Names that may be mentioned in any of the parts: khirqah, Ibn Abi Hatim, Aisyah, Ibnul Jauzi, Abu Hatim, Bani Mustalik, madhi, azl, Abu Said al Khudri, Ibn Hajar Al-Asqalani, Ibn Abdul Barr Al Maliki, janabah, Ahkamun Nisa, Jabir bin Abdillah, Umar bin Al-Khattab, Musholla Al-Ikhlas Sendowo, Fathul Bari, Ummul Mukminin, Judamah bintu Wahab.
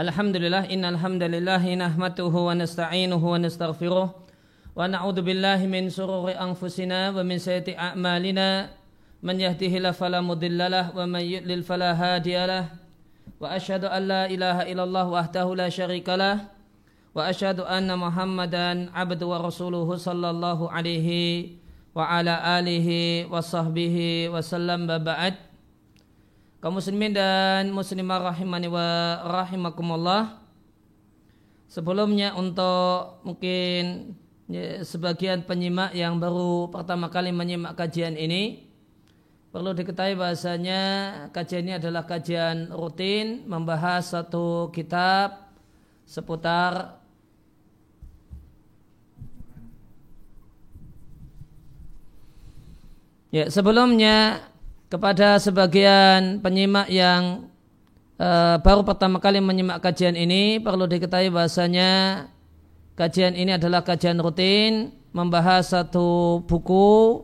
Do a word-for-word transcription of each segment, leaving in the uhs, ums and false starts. Alhamdulillah, innal hamdalillahi nahmaduhu wa nasta'inuhu wa nastaghfiruh wa na'udzu billahi min shururi anfusina wa min sayyiati a'malina man yahdihillahu fala mudhillalah wa man yudlil fala hadiyalah wa asyhadu an la ilaha illallah wahdahu la syarikalah wa asyhadu anna Muhammadan abduhu wa rasuluhu sallallahu alaihi wa ala alihi wa sahbihi wa sallam baba'ad. Kaum muslimin dan muslimah rahimani wa rahimakumullah, sebelumnya untuk mungkin ya, sebagian penyimak yang baru pertama kali menyimak kajian ini, perlu diketahui bahasanya kajian ini adalah kajian rutin membahas satu kitab seputar ya, sebelumnya kepada sebagian penyimak yang uh, baru pertama kali menyimak kajian ini, perlu diketahui bahasanya kajian ini adalah kajian rutin membahas satu buku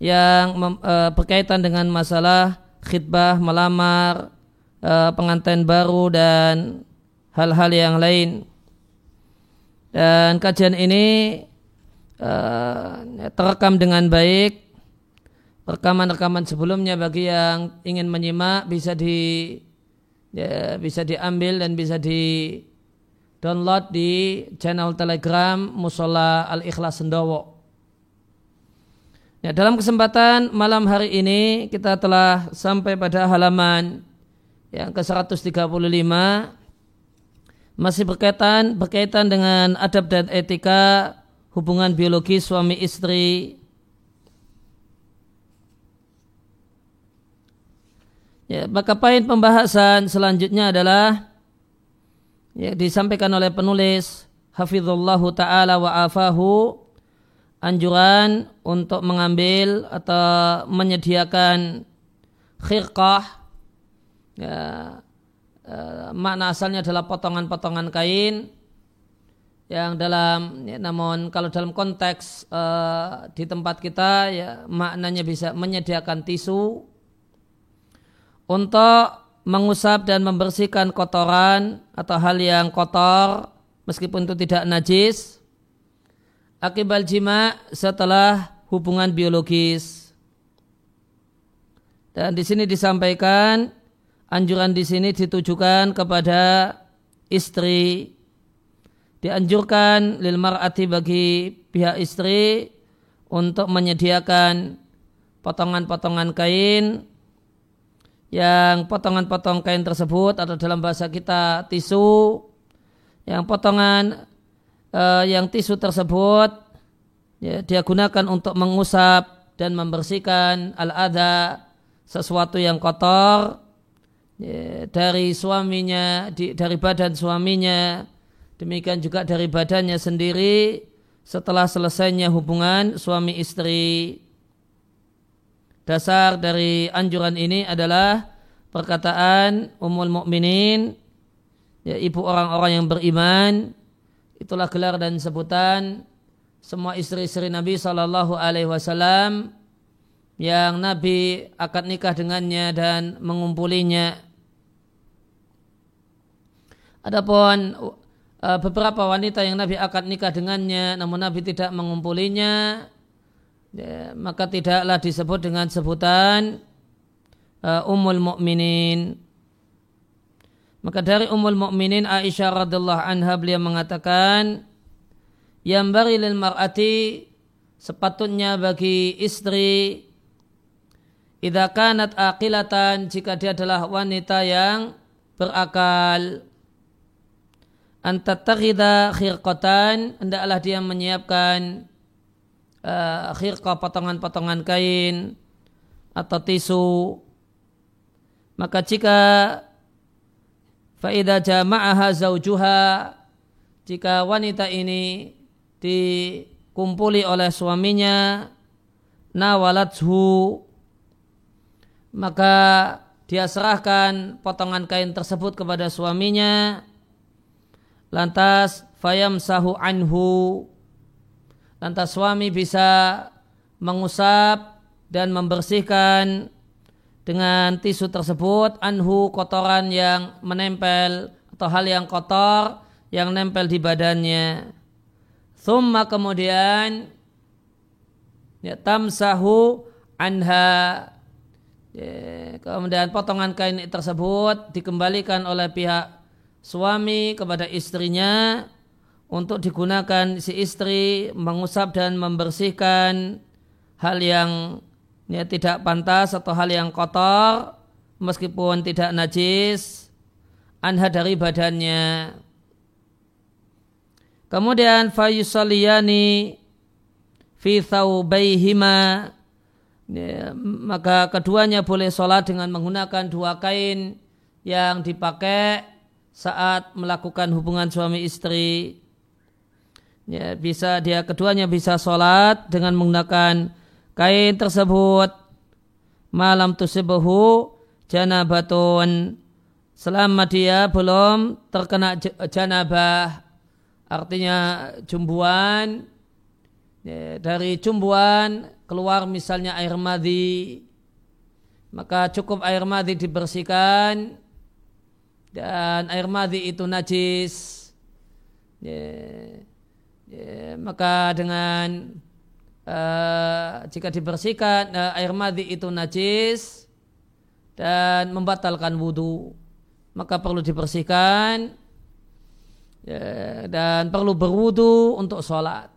yang mem, uh, berkaitan dengan masalah khitbah, melamar, uh, pengantin baru dan hal-hal yang lain. Dan kajian ini uh, terekam dengan baik. Rekaman-rekaman sebelumnya bagi yang ingin menyimak bisa di ya, bisa diambil dan bisa di download di channel Telegram Musholla Al-Ikhlas Sendowo. Ya, dalam kesempatan malam hari ini kita telah sampai pada halaman yang ke seratus tiga puluh lima, masih berkaitan berkaitan dengan adab dan etika hubungan biologi suami istri. Ya, maka poin pembahasan selanjutnya adalah ya, disampaikan oleh penulis hafizallahu ta'ala wa afahu, anjuran untuk mengambil atau menyediakan khirqah ya, eh, makna asalnya adalah potongan-potongan kain yang dalam ya, namun kalau dalam konteks eh, di tempat kita ya, maknanya bisa menyediakan tisu untuk mengusap dan membersihkan kotoran atau hal yang kotor meskipun itu tidak najis akibat jima setelah hubungan biologis. Dan di sini disampaikan anjuran di sini ditujukan kepada istri. Dianjurkan lil mar'ati bagi pihak istri untuk menyediakan potongan-potongan kain yang potongan-potongan kain tersebut atau dalam bahasa kita tisu, yang potongan eh, yang tisu tersebut ya, dia gunakan untuk mengusap dan membersihkan al-adha, sesuatu yang kotor ya, dari suaminya, di, dari badan suaminya, demikian juga dari badannya sendiri setelah selesainya hubungan suami istri. Dasar dari anjuran ini adalah perkataan Ummul Mukminin, ya, ibu orang-orang yang beriman, itulah gelar dan sebutan semua istri-istri Nabi Sallallahu Alaihi Wasallam yang Nabi akad nikah dengannya dan mengumpulinya. Adapun beberapa wanita yang Nabi akad nikah dengannya, namun Nabi tidak mengumpulinya, ya, maka tidaklah disebut dengan sebutan uh, Ummul Mukminin. Maka dari Ummul Mukminin Aisyah radhiyallahu anha, beliau mengatakan, yambari lil mar'ati, sepatutnya bagi istri, idza kanat aqilatan, jika dia adalah wanita yang berakal, antattakhidha khirqatan, hendaklah dia menyiapkan Uh, khirqah, potongan-potongan kain atau tisu. Maka jika faida jama'aha zaujuha, jika wanita ini dikumpuli oleh suaminya, nawalathu, maka dia serahkan potongan kain tersebut kepada suaminya, lantas fayamsahu anhu, lantas suami bisa mengusap dan membersihkan dengan tisu tersebut anhu, kotoran yang menempel atau atau hal yang kotor yang nempel di badannya. Thumma kemudian ya, tamsahu anha, ya, kemudian potongan kain tersebut dikembalikan oleh pihak suami kepada istrinya untuk digunakan si istri mengusap dan membersihkan hal yang ya, tidak pantas atau hal yang kotor meskipun tidak najis anha dari badannya. Kemudian fayusalliyani fi thawbaihima, ya, maka keduanya boleh sholat dengan menggunakan dua kain yang dipakai saat melakukan hubungan suami istri. Ya, bisa dia keduanya bisa sholat dengan menggunakan kain tersebut. Malam tusibuhu janabatun, selama dia belum terkena janabah, artinya jumbuan. Ya, dari jumbuan keluar misalnya air madhi, maka cukup air madhi dibersihkan dan air madhi itu najis. Ya, ya, maka dengan uh, jika dibersihkan uh, air madhi itu najis dan membatalkan wudu, maka perlu dibersihkan ya, dan perlu berwudu untuk sholat.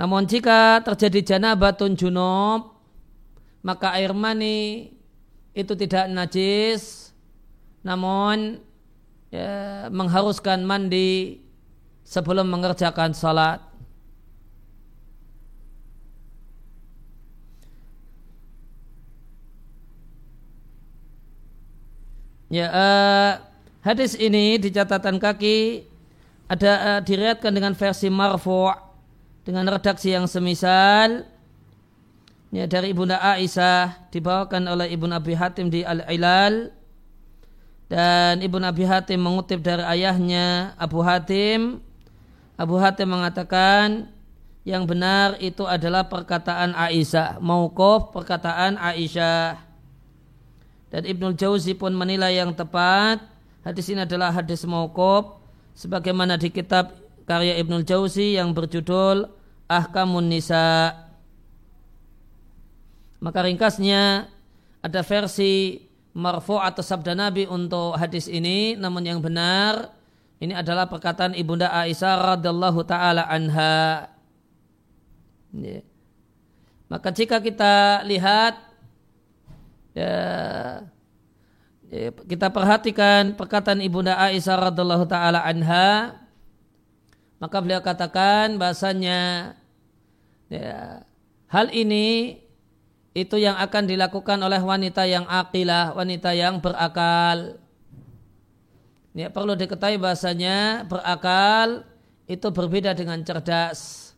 Namun jika terjadi janabatun junub, maka air mani itu tidak najis, namun ya, mengharuskan mandi sebelum mengerjakan salat. Ya, uh, hadis ini di catatan kaki ada uh, diriatkan dengan versi marfu' dengan redaksi yang semisal ya, dari Ibunda Aisyah, dibawakan oleh Ibn Abi Hatim di Al-Ilal, dan Ibn Abi Hatim mengutip dari ayahnya Abu Hatim. Abu Hatim mengatakan yang benar itu adalah perkataan Aisyah, mauquf perkataan Aisyah, dan Ibnul Jauzi pun menilai yang tepat hadis ini adalah hadis mauquf sebagaimana di kitab karya Ibnul Jauzi yang berjudul Ahkamun Nisa. Maka ringkasnya ada versi marfu' atau sabda Nabi untuk hadis ini, namun yang benar ini adalah perkataan Ibunda Aisyah radhiyallahu taala anha. Ya. Maka jika kita lihat ya, ya, kita perhatikan perkataan Ibunda Aisyah radhiyallahu taala anha, maka beliau katakan bahasanya ya, hal ini itu yang akan dilakukan oleh wanita yang aqilah, wanita yang berakal. Ya, perlu diketahui bahasanya berakal itu berbeda dengan cerdas.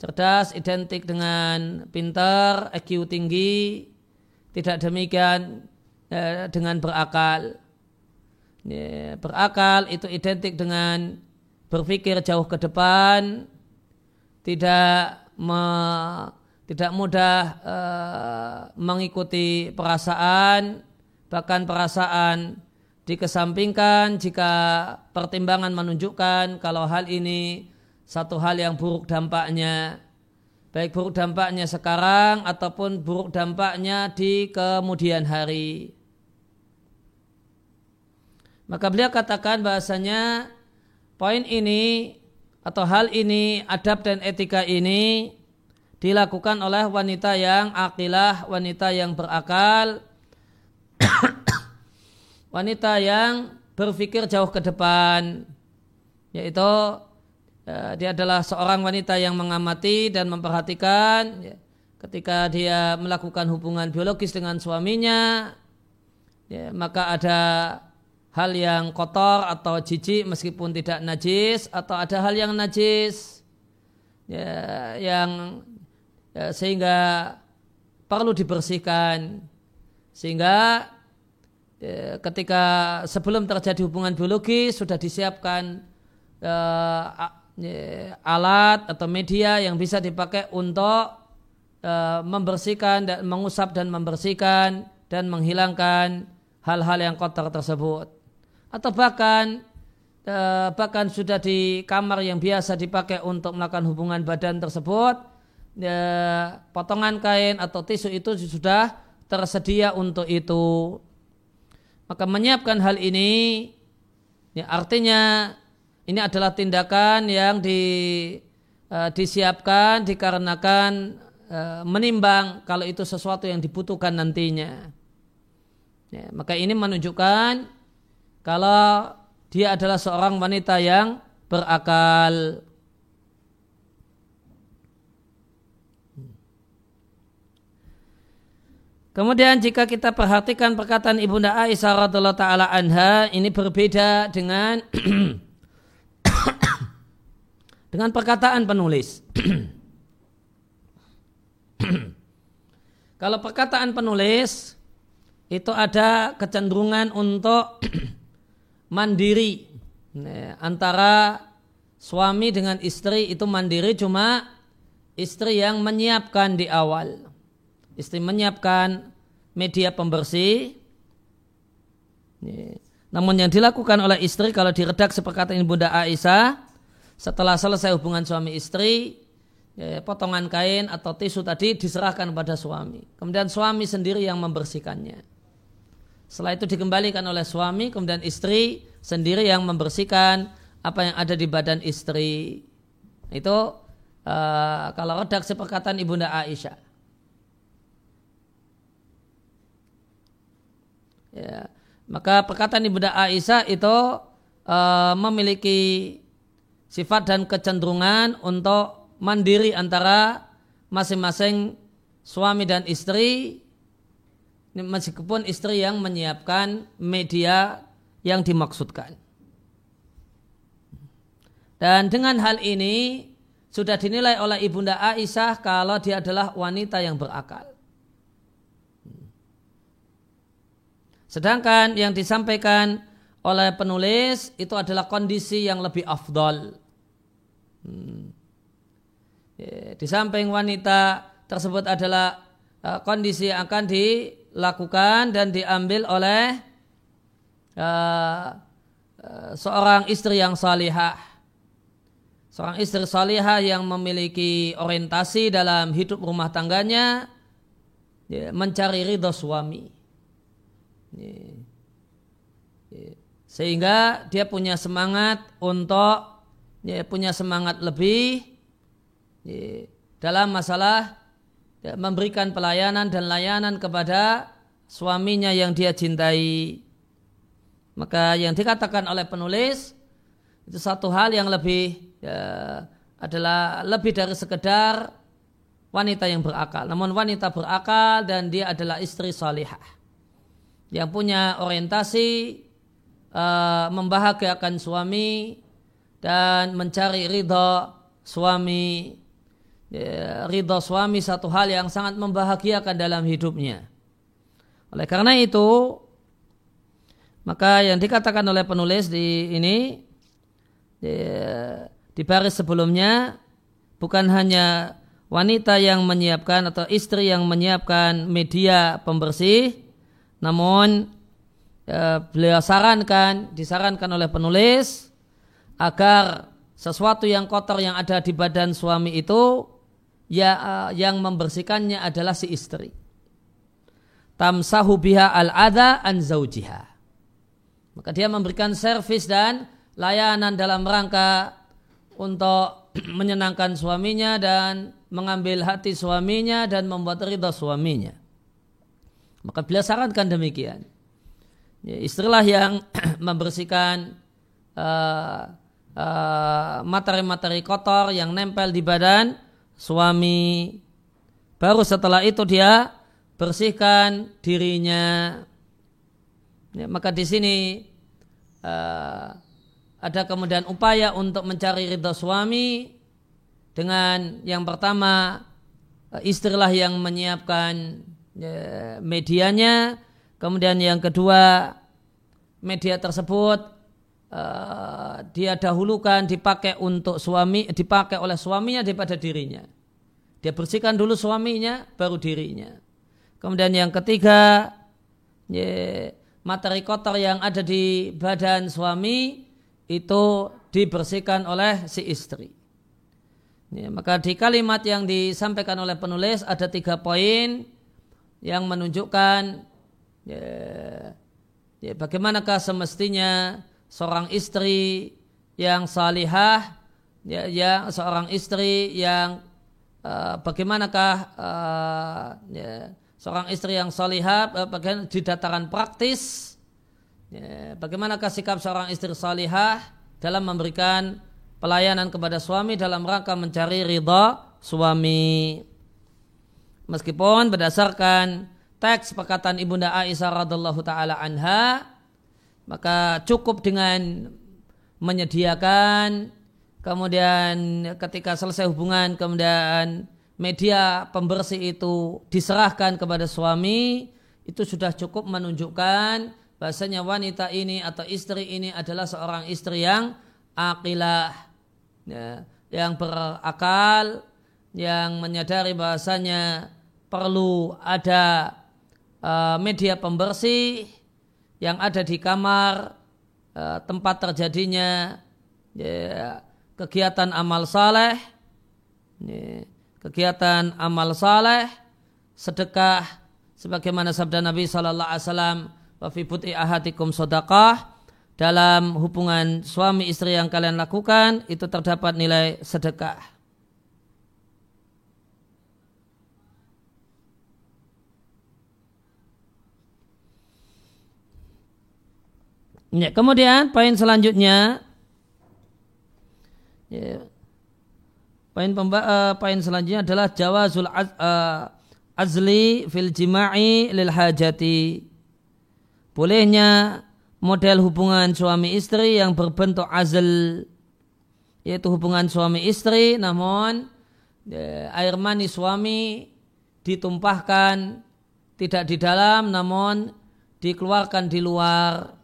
Cerdas identik dengan pintar, I Q tinggi. Tidak demikian ya, dengan berakal. Ya, berakal itu identik dengan berpikir jauh ke depan, tidak me, tidak mudah e, mengikuti perasaan, bahkan perasaan dikesampingkan jika pertimbangan menunjukkan kalau hal ini satu hal yang buruk dampaknya, baik buruk dampaknya sekarang ataupun buruk dampaknya di kemudian hari. Maka beliau katakan bahasanya poin ini atau hal ini, adab dan etika ini dilakukan oleh wanita yang aqilah, wanita yang berakal, wanita yang berpikir jauh ke depan, yaitu ya, dia adalah seorang wanita yang mengamati dan memperhatikan ya, ketika dia melakukan hubungan biologis dengan suaminya ya, maka ada hal yang kotor atau jijik meskipun tidak najis, atau ada hal yang najis ya, yang ya, sehingga perlu dibersihkan, sehingga ya, ketika sebelum terjadi hubungan biologis sudah disiapkan ya, ya, alat atau media yang bisa dipakai untuk ya, membersihkan dan mengusap dan membersihkan dan menghilangkan hal-hal yang kotor tersebut. atau bahkan bahkan sudah di kamar yang biasa dipakai untuk melakukan hubungan badan tersebut, potongan kain atau tisu itu sudah tersedia untuk itu. Maka menyiapkan hal ini, ya artinya ini adalah tindakan yang di, uh, disiapkan dikarenakan uh, menimbang kalau itu sesuatu yang dibutuhkan nantinya. Ya, maka ini menunjukkan kalau dia adalah seorang wanita yang berakal. Kemudian jika kita perhatikan perkataan Ibunda Aisyah radhiyallahu taala anha, ini berbeda dengan dengan perkataan penulis. Kalau perkataan penulis itu ada kecenderungan untuk mandiri, nah, antara suami dengan istri itu mandiri, cuma istri yang menyiapkan di awal. Istri menyiapkan media pembersih. Namun yang dilakukan oleh istri kalau diredaksi perkataan Bunda Aisyah, setelah selesai hubungan suami istri, potongan kain atau tisu tadi diserahkan pada suami. Kemudian suami sendiri yang membersihkannya. Setelah itu dikembalikan oleh suami, kemudian istri sendiri yang membersihkan apa yang ada di badan istri. Itu uh, kalau redaksi perkataan Bunda Aisyah. Ya, maka perkataan Ibnu Aisyah itu e, memiliki sifat dan kecenderungan untuk mandiri antara masing-masing suami dan istri, meskipun istri yang menyiapkan media yang dimaksudkan. Dan dengan hal ini sudah dinilai oleh Ibnu Aisyah kalau dia adalah wanita yang berakal. Sedangkan yang disampaikan oleh penulis itu adalah kondisi yang lebih afdal. Hmm. Ya, di samping wanita tersebut adalah uh, kondisi yang akan dilakukan dan diambil oleh uh, uh, seorang istri yang salihah. Seorang istri salihah yang memiliki orientasi dalam hidup rumah tangganya, ya, mencari ridho suami. Sehingga dia punya semangat untuk ya, punya semangat lebih ya, dalam masalah ya, memberikan pelayanan dan layanan kepada suaminya yang dia cintai. Maka yang dikatakan oleh penulis itu satu hal yang lebih ya, adalah lebih dari sekedar wanita yang berakal. Namun wanita berakal dan dia adalah istri salihah yang punya orientasi uh, membahagiakan suami dan mencari ridha suami. Ya, ridha suami satu hal yang sangat membahagiakan dalam hidupnya. Oleh karena itu, maka yang dikatakan oleh penulis di ini ya, di baris sebelumnya bukan hanya wanita yang menyiapkan atau istri yang menyiapkan media pembersih. Namun eh, beliau sarankan, disarankan oleh penulis agar sesuatu yang kotor yang ada di badan suami itu ya, eh, yang membersihkannya adalah si istri. Tamsahu biha al-adha an zaujiha. Maka dia memberikan servis dan layanan dalam rangka untuk menyenangkan suaminya dan mengambil hati suaminya dan membuat ridha suaminya. Maka beliau sarankan demikian. Ya, istrilah yang membersihkan uh, uh, materi-materi kotor yang nempel di badan suami. Baru setelah itu dia bersihkan dirinya. Ya, maka di sini uh, ada kemudian upaya untuk mencari ridha suami dengan yang pertama uh, istrilah yang menyiapkan medianya, kemudian yang kedua media tersebut uh, dia dahulukan dipakai untuk suami, dipakai oleh suaminya daripada dirinya. Dia bersihkan dulu suaminya baru dirinya. Kemudian yang ketiga yeah, materi kotor yang ada di badan suami itu dibersihkan oleh si istri. Ya, maka di kalimat yang disampaikan oleh penulis ada tiga poin yang menunjukkan ya, ya, bagaimanakah semestinya seorang istri yang salihah, ya, ya seorang istri yang uh, bagaimanakah uh, ya, seorang istri yang salihah uh, bagian di dataran praktis, ya, bagaimanakah sikap seorang istri salihah dalam memberikan pelayanan kepada suami dalam rangka mencari ridha suami. Meskipun berdasarkan teks perkataan Ibunda Aisyah radhiallahu taala anha, maka cukup dengan menyediakan, kemudian ketika selesai hubungan kemudian media pembersih itu diserahkan kepada suami, itu sudah cukup menunjukkan bahasanya wanita ini atau istri ini adalah seorang istri yang aqilah. Ya, yang berakal, yang menyadari bahasanya perlu ada uh, media pembersih yang ada di kamar uh, tempat terjadinya ya, kegiatan amal saleh, ya, kegiatan amal saleh, sedekah, sebagaimana sabda Nabi Sallallahu Alaihi Wasallam, wa fi bud'i ahadikum sodaqah. Dalam hubungan suami istri yang kalian lakukan itu terdapat nilai sedekah. Ya, kemudian poin selanjutnya, ya, poin pemba- uh, poin selanjutnya adalah jawazul az- uh, azli fil jima'i lil hajati. Bolehnya model hubungan suami istri yang berbentuk azl, yaitu hubungan suami istri namun ya, air mani suami ditumpahkan tidak di dalam namun dikeluarkan di luar.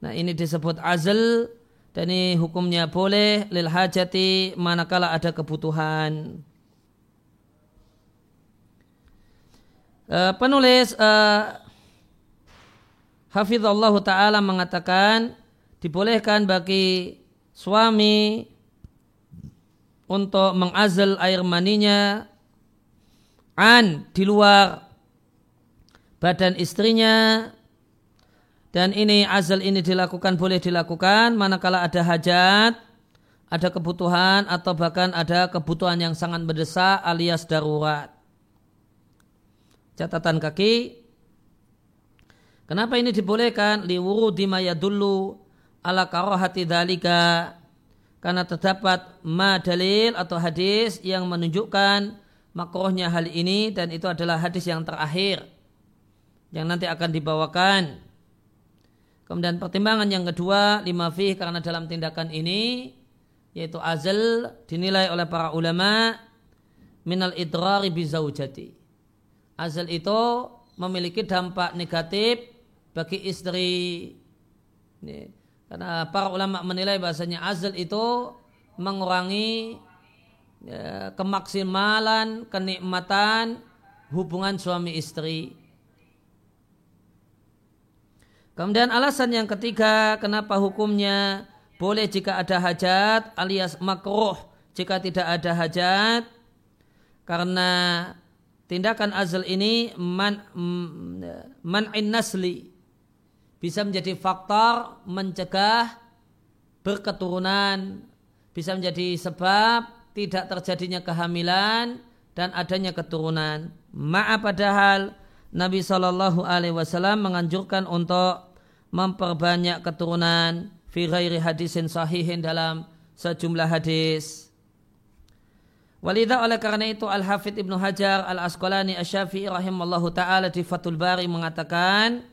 Nah, ini disebut azl dan ini hukumnya boleh lil hajati manakala ada kebutuhan. Uh, penulis uh, Hafizallahu ta'ala mengatakan dibolehkan bagi suami untuk mengazal air maninya an di luar badan istrinya, dan ini azal ini dilakukan boleh dilakukan manakala ada hajat, ada kebutuhan atau bahkan ada kebutuhan yang sangat mendesak alias darurat. Catatan kaki. Kenapa ini dibolehkan? Liwurudi ma yadullu ala karahati dzalika, karena terdapat ma dalil atau hadis yang menunjukkan makruhnya hal ini, dan itu adalah hadis yang terakhir yang nanti akan dibawakan. Kemudian pertimbangan yang kedua, lima fih, karena dalam tindakan ini yaitu azl dinilai oleh para ulama minal idrari bi zaujati. Azl itu memiliki dampak negatif bagi istri. Ini, karena para ulama menilai bahasanya azl itu mengurangi ya, kemaksimalan, kenikmatan hubungan suami istri. Kemudian alasan yang ketiga, kenapa hukumnya boleh jika ada hajat alias makruh jika tidak ada hajat, karena tindakan azl ini man, man'in nasli, bisa menjadi faktor mencegah berketurunan, bisa menjadi sebab tidak terjadinya kehamilan dan adanya keturunan. Ma'a padahal Nabi shallallahu alaihi wasallam menganjurkan untuk memperbanyak keturunan fi ghairi hadisin sahihin, dalam sejumlah hadis. Walidah oleh karena itu Al-Hafidh Ibn Hajar Al-Asqalani Asy-Syafi'i rahimallahu ta'ala di Fathul Bari mengatakan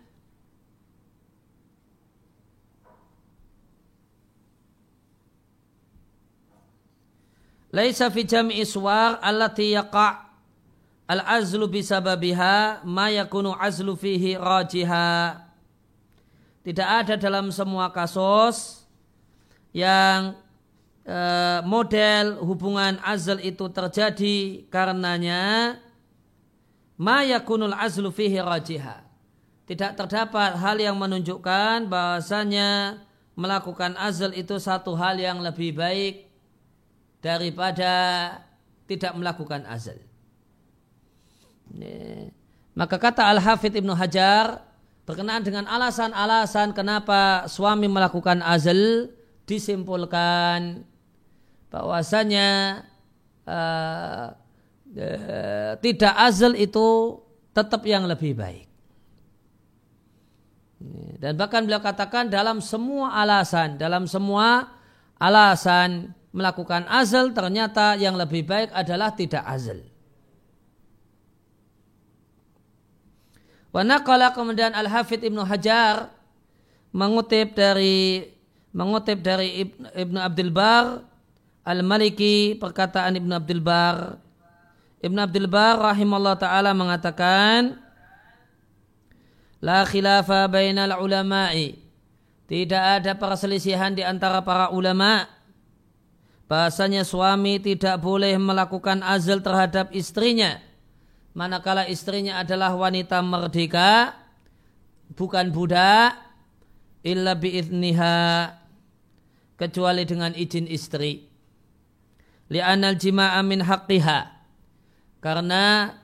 laisa fi jami'i suwar allati yaqa' al-azlu bisababiha ma yakunu azlu fihi rajiha. Tidak ada dalam semua kasus yang e, model hubungan azl itu terjadi karenanya ma yakunul azlu fihi rajiha. tidak terdapat hal yang menunjukkan bahwasanya melakukan azl itu satu hal yang lebih baik daripada tidak melakukan azl. Maka kata Al-Hafidh Ibn Hajar, berkenaan dengan alasan-alasan kenapa suami melakukan azl, disimpulkan bahwasanya uh, uh, tidak azl itu tetap yang lebih baik. Dan bahkan beliau katakan dalam semua alasan, dalam semua alasan melakukan azl ternyata yang lebih baik adalah tidak azl. Wa naqala, kemudian Al-Hafidh Ibn Hajar mengutip dari mengutip dari Ibn Abdul Barr Al Maliki, perkataan Ibn Abdul Barr Ibn Abdul Barr rahimahullah ta'ala mengatakan, la khilafa bainal ulama'i, tidak ada perselisihan di antara para ulama bahasanya suami tidak boleh melakukan azl terhadap istrinya manakala istrinya adalah wanita merdeka, bukan budak, illa bi'izniha, kecuali dengan izin istri, li'anal jima'a min haqqiha, karena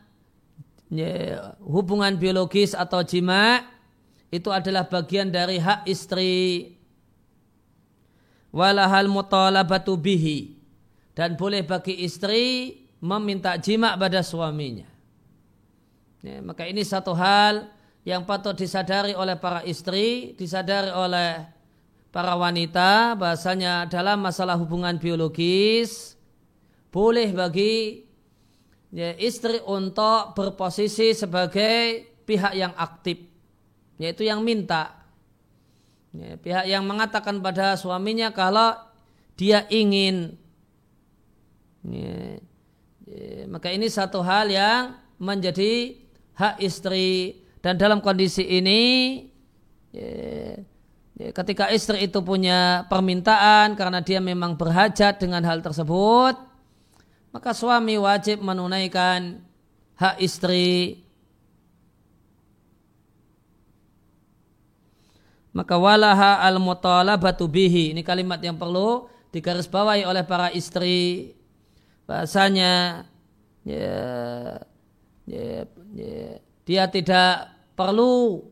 ya, hubungan biologis atau jima itu adalah bagian dari hak istri. Walahal mutalabatu bihi, dan boleh bagi istri meminta jima pada suaminya. Ya, maka ini satu hal yang patut disadari oleh para istri, disadari oleh para wanita, bahasanya dalam masalah hubungan biologis boleh bagi ya, istri untuk berposisi sebagai pihak yang aktif, yaitu yang minta, ya, pihak yang mengatakan pada suaminya kalau dia ingin ya, ya, maka ini satu hal yang menjadi hak istri. Dan dalam kondisi ini ya, ya, ketika istri itu punya permintaan karena dia memang berhajat dengan hal tersebut, maka suami wajib menunaikan hak istri. Maka walaha al-mutalabatu bihi, ini kalimat yang perlu digarisbawahi oleh para istri, bahasanya ya, ya, ya, dia tidak perlu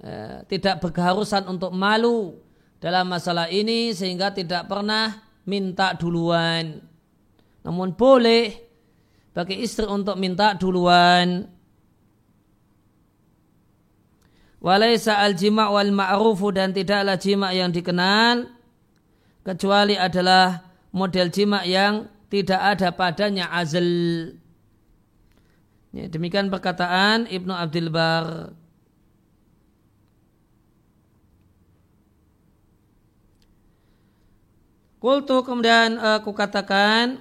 ya, tidak berkeharusan untuk malu dalam masalah ini sehingga tidak pernah minta duluan. Namun boleh bagi istri untuk minta duluan. Walaysa al-jima' wal ma'rufu, dan tidaklah jima' yang dikenal kecuali adalah model jima' yang tidak ada padanya azl. Ya, demikian perkataan Ibnu Abdul Barr. Qultu, kemudian aku katakan,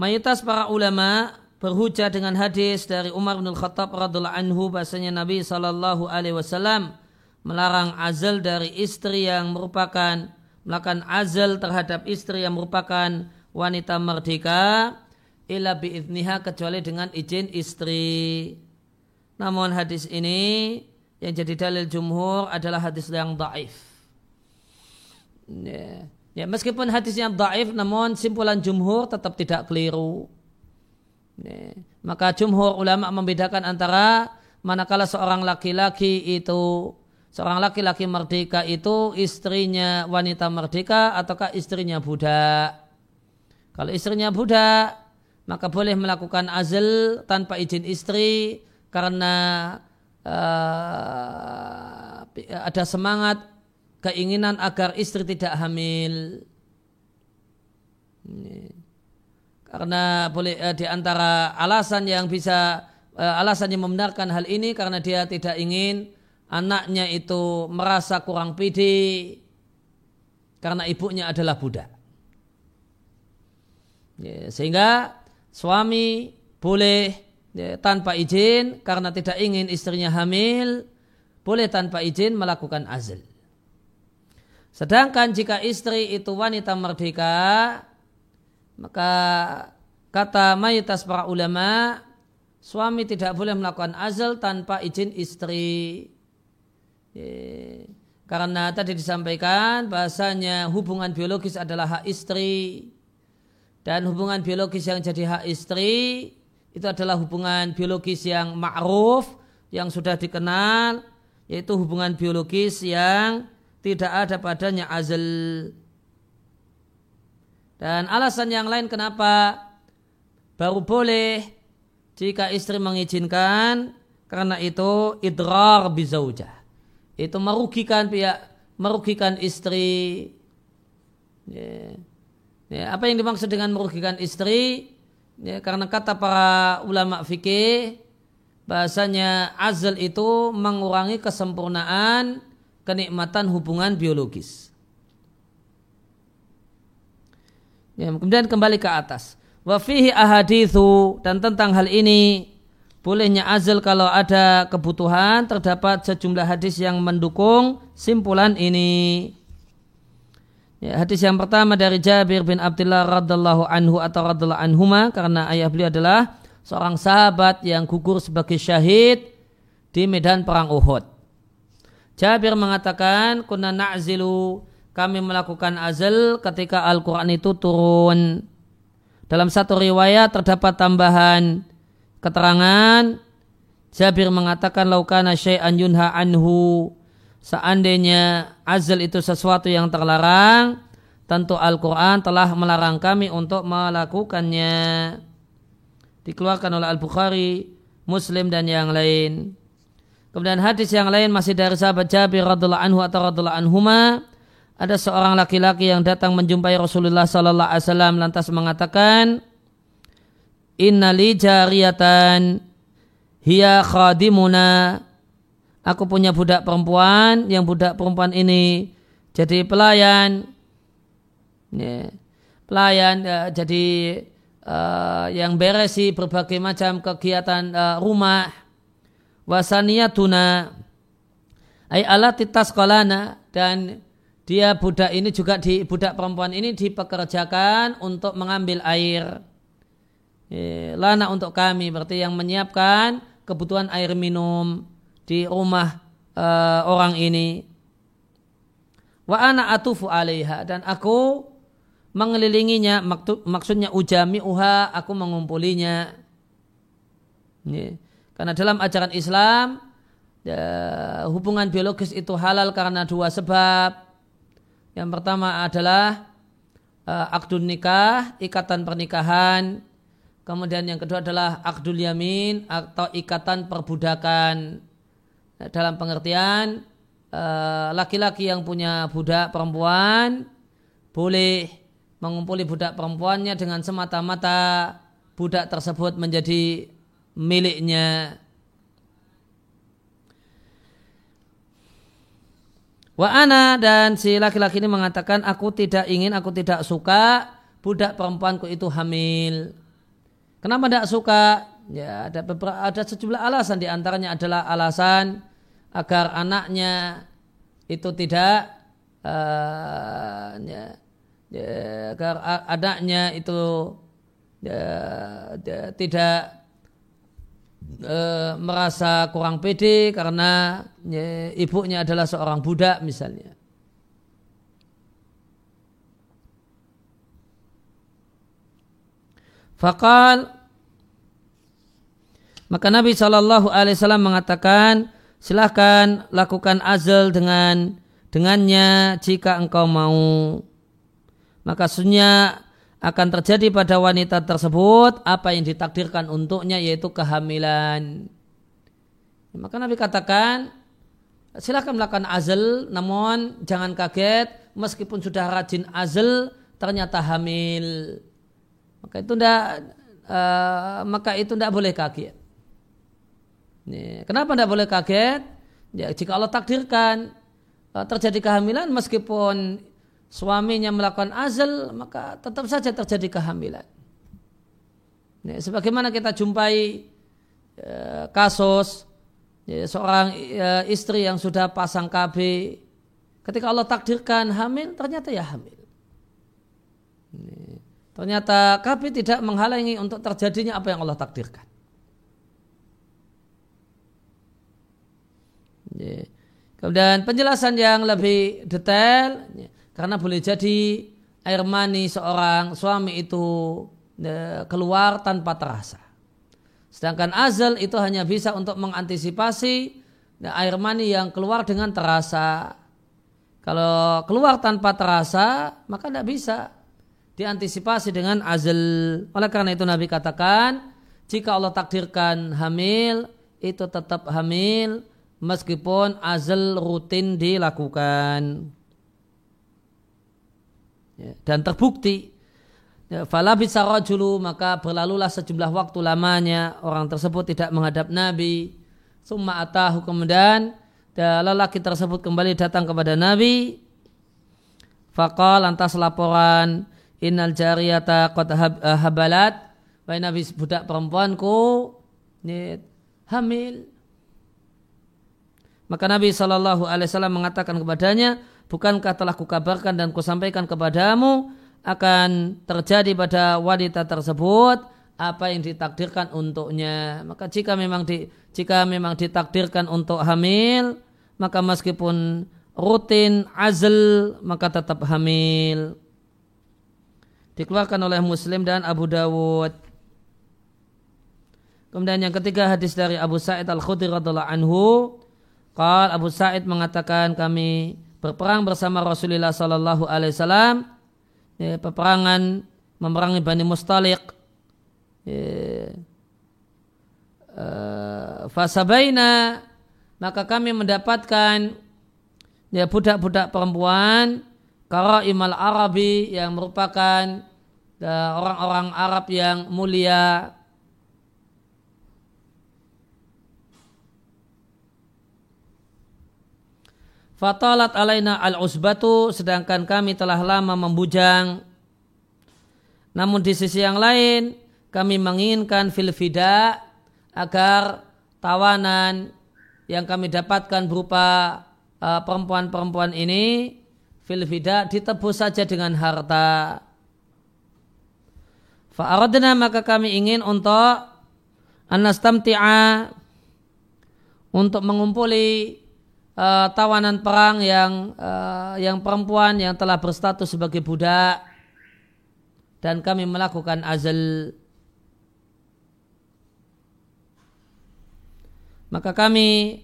mayoritas para ulama berhujjah dengan hadis dari Umar bin Al-Khattab radhiallahu anhu bahasanya Nabi sallallahu alaihi wasallam melarang azl dari istri yang merupakan melakukan azl terhadap istri yang merupakan wanita merdeka, illa bi'izniha, kecuali dengan izin istri. Namun hadis ini yang jadi dalil jumhur adalah hadis yang dhaif. Ya, ya, meskipun hadisnya dhaif namun simpulan jumhur tetap tidak keliru. Ya, maka jumhur ulama membedakan antara manakala seorang laki-laki itu, seorang laki-laki merdeka itu istrinya wanita merdeka ataukah istrinya budak. Kalau istrinya budak maka boleh melakukan azl tanpa izin istri karena uh, ada semangat keinginan agar istri tidak hamil. Ini. Karena boleh eh, di antara alasan yang bisa eh, alasan yang membenarkan hal ini karena dia tidak ingin anaknya itu merasa kurang pede karena ibunya adalah budak. Ya, sehingga suami boleh ya, tanpa izin karena tidak ingin istrinya hamil, boleh tanpa izin melakukan azl. Sedangkan jika istri itu wanita merdeka, maka kata mayoritas para ulama, suami tidak boleh melakukan azl tanpa izin istri. Karena tadi disampaikan bahasanya hubungan biologis adalah hak istri, dan hubungan biologis yang jadi hak istri itu adalah hubungan biologis yang ma'ruf, yang sudah dikenal, yaitu hubungan biologis yang tidak ada padanya azal. Dan alasan yang lain kenapa baru boleh jika istri mengizinkan, karena itu idrar bi zaujah, itu merugikan pihak, merugikan istri. Ya. Ya, apa yang dimaksud dengan merugikan istri? Ya, karena kata para ulama fikih, bahasanya azl itu mengurangi kesempurnaan kenikmatan hubungan biologis. Ya, kemudian kembali ke atas. Wa fihi ahadithu, dan tentang hal ini bolehnya azal kalau ada kebutuhan, terdapat sejumlah hadis yang mendukung simpulan ini. Ya, hadis yang pertama dari Jabir bin Abdillah radhiallahu anhu atau radhiallahu anhuma, karena ayah beliau adalah seorang sahabat yang gugur sebagai syahid di medan perang Uhud. Jabir mengatakan, kunna na'zilu, kami melakukan azal ketika Al-Quran itu turun. Dalam satu riwayat terdapat tambahan keterangan, Jabir mengatakan, laukana syai'an yunha anhu, seandainya azal itu sesuatu yang terlarang, tentu Al-Quran telah melarang kami untuk melakukannya. Dikeluarkan oleh Al-Bukhari, Muslim, dan yang lain. Kemudian hadis yang lain masih dari sahabat Jabir radhiallahu anhu atau radhiallahu anhuma, ada seorang laki-laki yang datang menjumpai Rasulullah sallallahu alaihi wasallam lantas mengatakan, inna li jariyatan hiya khadimuna, aku punya budak perempuan, yang budak perempuan ini jadi pelayan, ya, pelayan ya, jadi uh, yang beresi berbagai macam kegiatan uh, rumah. Wasaniyatuna ay alati tasqalana, dan dia budak ini juga di, budak perempuan ini dipekerjakan untuk mengambil air. Lana untuk kami, berarti yang menyiapkan kebutuhan air minum di rumah e, orang ini. Wa ana atufu alaiha, dan aku mengelilinginya, maksudnya ujami'uha, aku mengumpulinya. Ini. Karena dalam ajaran Islam e, hubungan biologis itu halal karena dua sebab. Yang pertama adalah e, akdun nikah, ikatan pernikahan. Kemudian yang kedua adalah akdul yamin atau ikatan perbudakan. Nah, dalam pengertian eh, laki-laki yang punya budak perempuan boleh mengumpuli budak perempuannya dengan semata-mata budak tersebut menjadi miliknya. Wa ana, dan si laki-laki ini mengatakan, aku tidak ingin, aku tidak suka budak perempuanku itu hamil. Kenapa tidak suka? Ya, ada beberapa, ada sejumlah alasan. Di antaranya adalah alasan agar anaknya itu tidak, uh, ya, ya, agar anaknya itu ya, ya, tidak uh, merasa kurang pede karena ya, ibunya adalah seorang budak misalnya. Faqal, maka Nabi sallallahu alaihi wasallam mengatakan, silahkan lakukan azal dengan dengannya jika engkau mau. Maka sunnya akan terjadi pada wanita tersebut apa yang ditakdirkan untuknya, yaitu kehamilan. Maka Nabi katakan, silahkan melakukan azal, namun jangan kaget meskipun sudah rajin azal ternyata hamil. Maka itu tidak, uh, maka itu tidak boleh kaget. Nih, kenapa tidak boleh kaget? Ya, jika Allah takdirkan uh, terjadi kehamilan meskipun suaminya melakukan azal, maka tetap saja terjadi kehamilan. Nih, sebagaimana kita jumpai uh, kasus ya, seorang uh, istri yang sudah pasang K B, ketika Allah takdirkan hamil, ternyata ya hamil. Nih. Ternyata K B tidak menghalangi untuk terjadinya apa yang Allah takdirkan. Ya. Kemudian penjelasan yang lebih detail, karena boleh jadi air mani seorang suami itu keluar tanpa terasa. Sedangkan azal itu hanya bisa untuk mengantisipasi air mani yang keluar dengan terasa. Kalau keluar tanpa terasa, maka tidak bisa diantisipasi dengan azal. Oleh karena itu Nabi katakan, jika Allah takdirkan hamil, itu tetap hamil meskipun azal rutin dilakukan. Dan terbukti fala bisa rajulu, maka berlalulah sejumlah waktu lamanya orang tersebut tidak menghadap Nabi. Summa atahu, kemudian lelaki tersebut kembali datang kepada Nabi. Faqal, lantas laporan, innal jariyata qad habalat, wahai Nabi, budak perempuanku ini hamil. Maka Nabi sallallahu alaihi wasallam mengatakan kepadanya, bukankah telah kukabarkan dan kusampaikan kepadamu akan terjadi pada wanita tersebut apa yang ditakdirkan untuknya. Maka jika memang di, jika memang ditakdirkan untuk hamil, maka meskipun rutin azl, maka tetap hamil. Dikeluarkan oleh Muslim dan Abu Dawud. Kemudian yang ketiga, hadis dari Abu Said al Khudri radhiallahu anhu. Qal, Abu Said mengatakan, kami berperang bersama Rasulullah sallallahu alaihi wasallam, ya, peperangan memerangi Bani Mustalik. Ya, uh, fasabaina, maka kami mendapatkan ya budak-budak perempuan karaimal arabi, yang merupakan uh, orang-orang Arab yang mulia. Fatalat alaina al-usbatu, sedangkan kami telah lama membujang. Namun di sisi yang lain, kami menginginkan filfida, agar tawanan yang kami dapatkan berupa uh, perempuan-perempuan ini, filfida, ditebus saja dengan harta. Fa'aradna, maka kami ingin untuk anastamti'a, untuk mengumpuli Uh, tawanan perang yang uh, yang perempuan yang telah berstatus sebagai budak, dan kami melakukan azal. Maka kami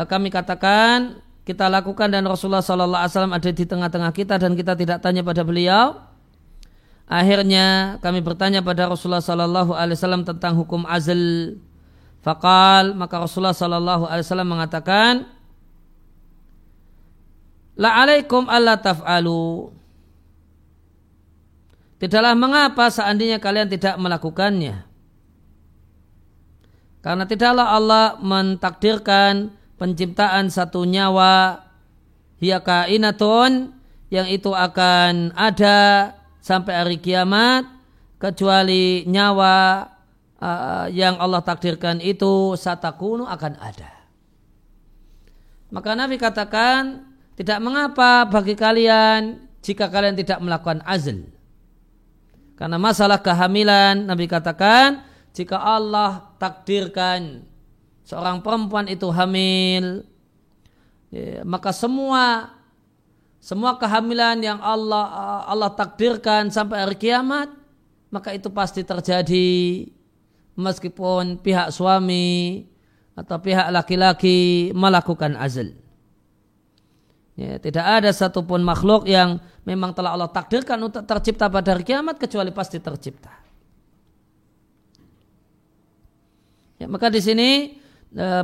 uh, kami katakan, kita lakukan, dan Rasulullah sallallahu alaihi wasallam ada di tengah-tengah kita dan kita tidak tanya pada beliau. Akhirnya kami bertanya pada Rasulullah sallallahu alaihi wasallam tentang hukum azal. Faqal, maka Rasulullah sallallahu alaihi wasallam mengatakan, la alaikum alla taf'alu, tidaklah mengapa seandainya kalian tidak melakukannya, karena tidaklah Allah mentakdirkan penciptaan satu nyawa, hiya kainatun, yang itu akan ada sampai hari kiamat, kecuali nyawa uh, yang Allah takdirkan itu satakunu, akan ada. Maka Nabi katakan, tidak mengapa bagi kalian jika kalian tidak melakukan azl. Karena masalah kehamilan, Nabi katakan, jika Allah takdirkan seorang perempuan itu hamil, ya, maka semua semua kehamilan yang Allah Allah takdirkan sampai hari kiamat, maka itu pasti terjadi, meskipun pihak suami atau pihak laki-laki melakukan azl. Ya, tidak ada satupun makhluk yang memang telah Allah takdirkan untuk tercipta pada hari kiamat, kecuali pasti tercipta. Ya, maka di sini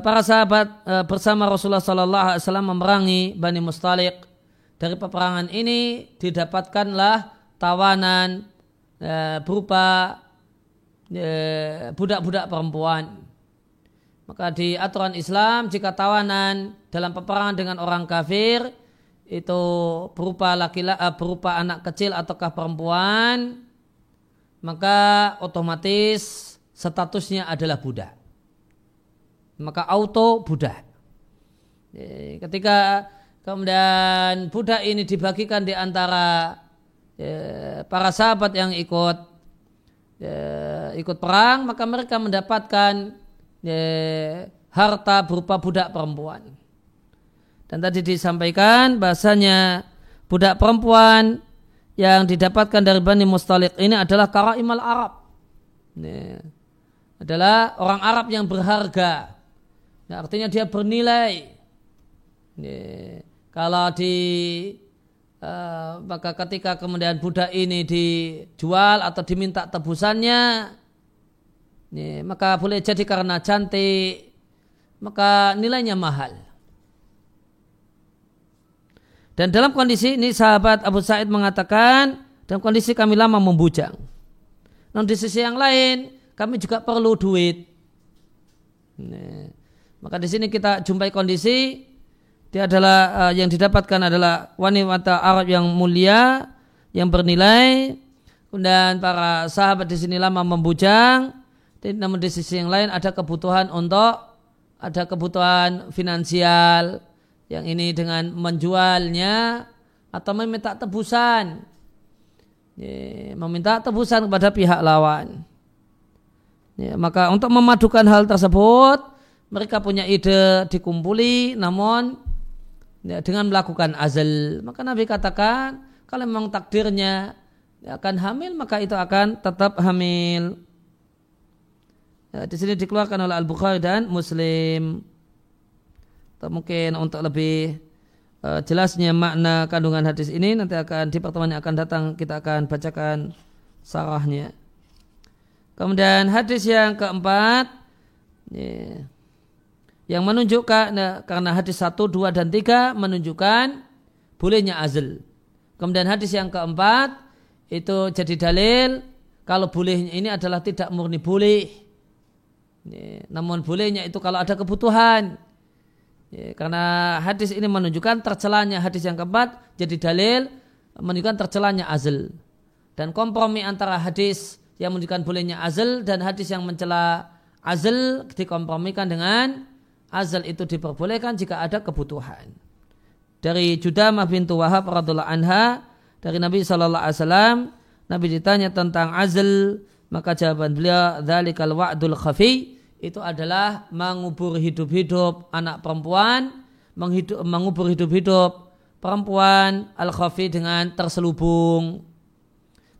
para sahabat bersama Rasulullah sallallahu alaihi wasallam memerangi Bani Mustalik. Dari peperangan ini didapatkanlah tawanan berupa budak-budak perempuan. Maka di aturan Islam, jika tawanan dalam peperangan dengan orang kafir itu berupa laki-laki, berupa anak kecil ataukah perempuan, maka otomatis statusnya adalah budak. Maka auto budak. Ketika kemudian budak ini dibagikan di antara para sahabat yang ikut ikut perang, maka mereka mendapatkan harta berupa budak perempuan. Dan tadi disampaikan bahasanya budak perempuan yang didapatkan dari Bani Mustalik ini adalah karaimal Arab. Ini adalah orang Arab yang berharga. Nah, artinya dia bernilai. Ini, kalau di uh, maka ketika kemudian budak ini dijual atau diminta tebusannya, ini, maka boleh jadi karena cantik, maka nilainya mahal. Dan dalam kondisi ini sahabat Abu Said mengatakan, dalam kondisi kami lama membujang. Namun di sisi yang lain kami juga perlu duit. Nah, maka di sini kita jumpai kondisi dia adalah uh, yang didapatkan adalah wanita Arab yang mulia, yang bernilai. Dan para sahabat di sini lama membujang. Namun di sisi yang lain ada kebutuhan untuk ada kebutuhan finansial. Yang ini dengan menjualnya atau meminta tebusan, meminta tebusan kepada pihak lawan. Ya, maka untuk memadukan hal tersebut, mereka punya ide dikumpuli, namun ya, dengan melakukan azal. Maka Nabi katakan, kalau memang takdirnya akan hamil, maka itu akan tetap hamil. Ya, di sini dikeluarkan oleh Al-Bukhari dan Muslim. Atau mungkin untuk lebih uh, jelasnya makna kandungan hadis ini nanti akan di pertemuan yang akan datang kita akan bacakan syarahnya. Kemudian hadis yang keempat yeah, yang menunjukkan nah, karena hadis satu, dua dan tiga menunjukkan bolehnya azl. Kemudian hadis yang keempat itu jadi dalil kalau bolehnya ini adalah tidak murni boleh. Yeah, namun bolehnya itu kalau ada kebutuhan. Ya, karena hadis ini menunjukkan tercelanya hadis yang keempat jadi dalil menunjukkan tercelanya azl. Dan kompromi antara hadis yang menunjukkan bolehnya azl dan hadis yang mencela azl dikompromikan dengan azl itu diperbolehkan jika ada kebutuhan. Dari Judamah bintu Wahab radhiallahu anha dari Nabi shallallahu alaihi wasallam, Nabi ditanya tentang azl, maka jawaban beliau dzalikal wa'dul khafi, itu adalah mengubur hidup-hidup anak perempuan, menghidup, mengubur hidup-hidup perempuan al-khafi dengan terselubung.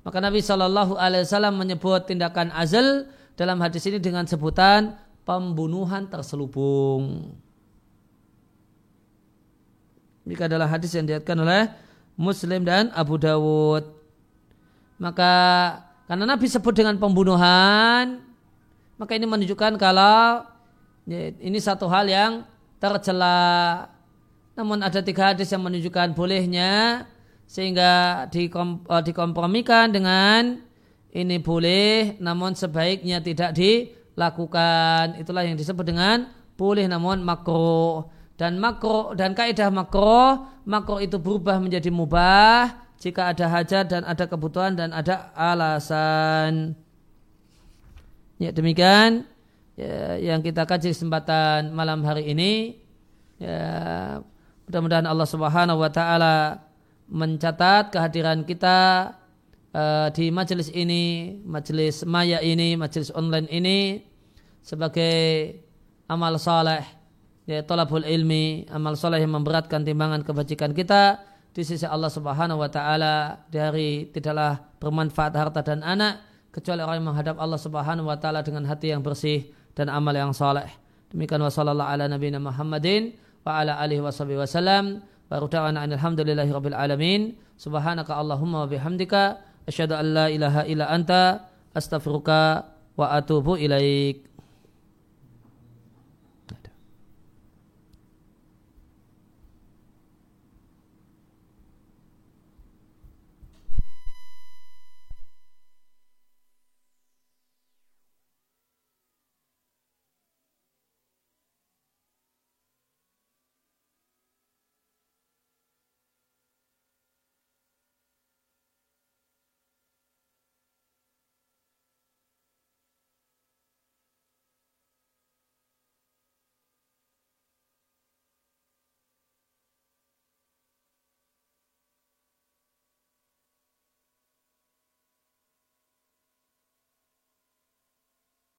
Maka Nabi shallallahu alaihi wasallam menyebut tindakan azl dalam hadis ini dengan sebutan pembunuhan terselubung. Ini adalah hadis yang diriwayatkan oleh Muslim dan Abu Dawud. Maka karena Nabi sebut dengan pembunuhan, maka ini menunjukkan kalau ya, ini satu hal yang tercela. Namun ada tiga hadis yang menunjukkan bolehnya sehingga dikom, uh, dikompromikan dengan ini boleh namun sebaiknya tidak dilakukan. Itulah yang disebut dengan boleh namun makruh. Dan makruh dan kaidah makruh, makruh itu berubah menjadi mubah jika ada hajat dan ada kebutuhan dan ada alasan. Ya, demikian ya, yang kita kaji kesempatan malam hari ini. Ya, mudah-mudahan Allah Subhanahu wa taala mencatat kehadiran kita uh, di majelis ini, majelis maya ini, majelis online ini sebagai amal saleh, ya talabul ilmi, amal saleh yang memberatkan timbangan kebajikan kita di sisi Allah Subhanahu wa taala. Di hari tidaklah bermanfaat harta dan anak kecuali orang yang menghadap Allah Subhanahu wa taala dengan hati yang bersih dan amal yang saleh. Demikian wasallallahu ala nabiyina Muhammadin wa ala alihi washabihi wasallam. Baruta'ana alhamdulillahirabbil alamin. Subhanaka Allahumma wa bihamdika asyhadu an la ilaha illa anta astaghfiruka wa atubu ilaik.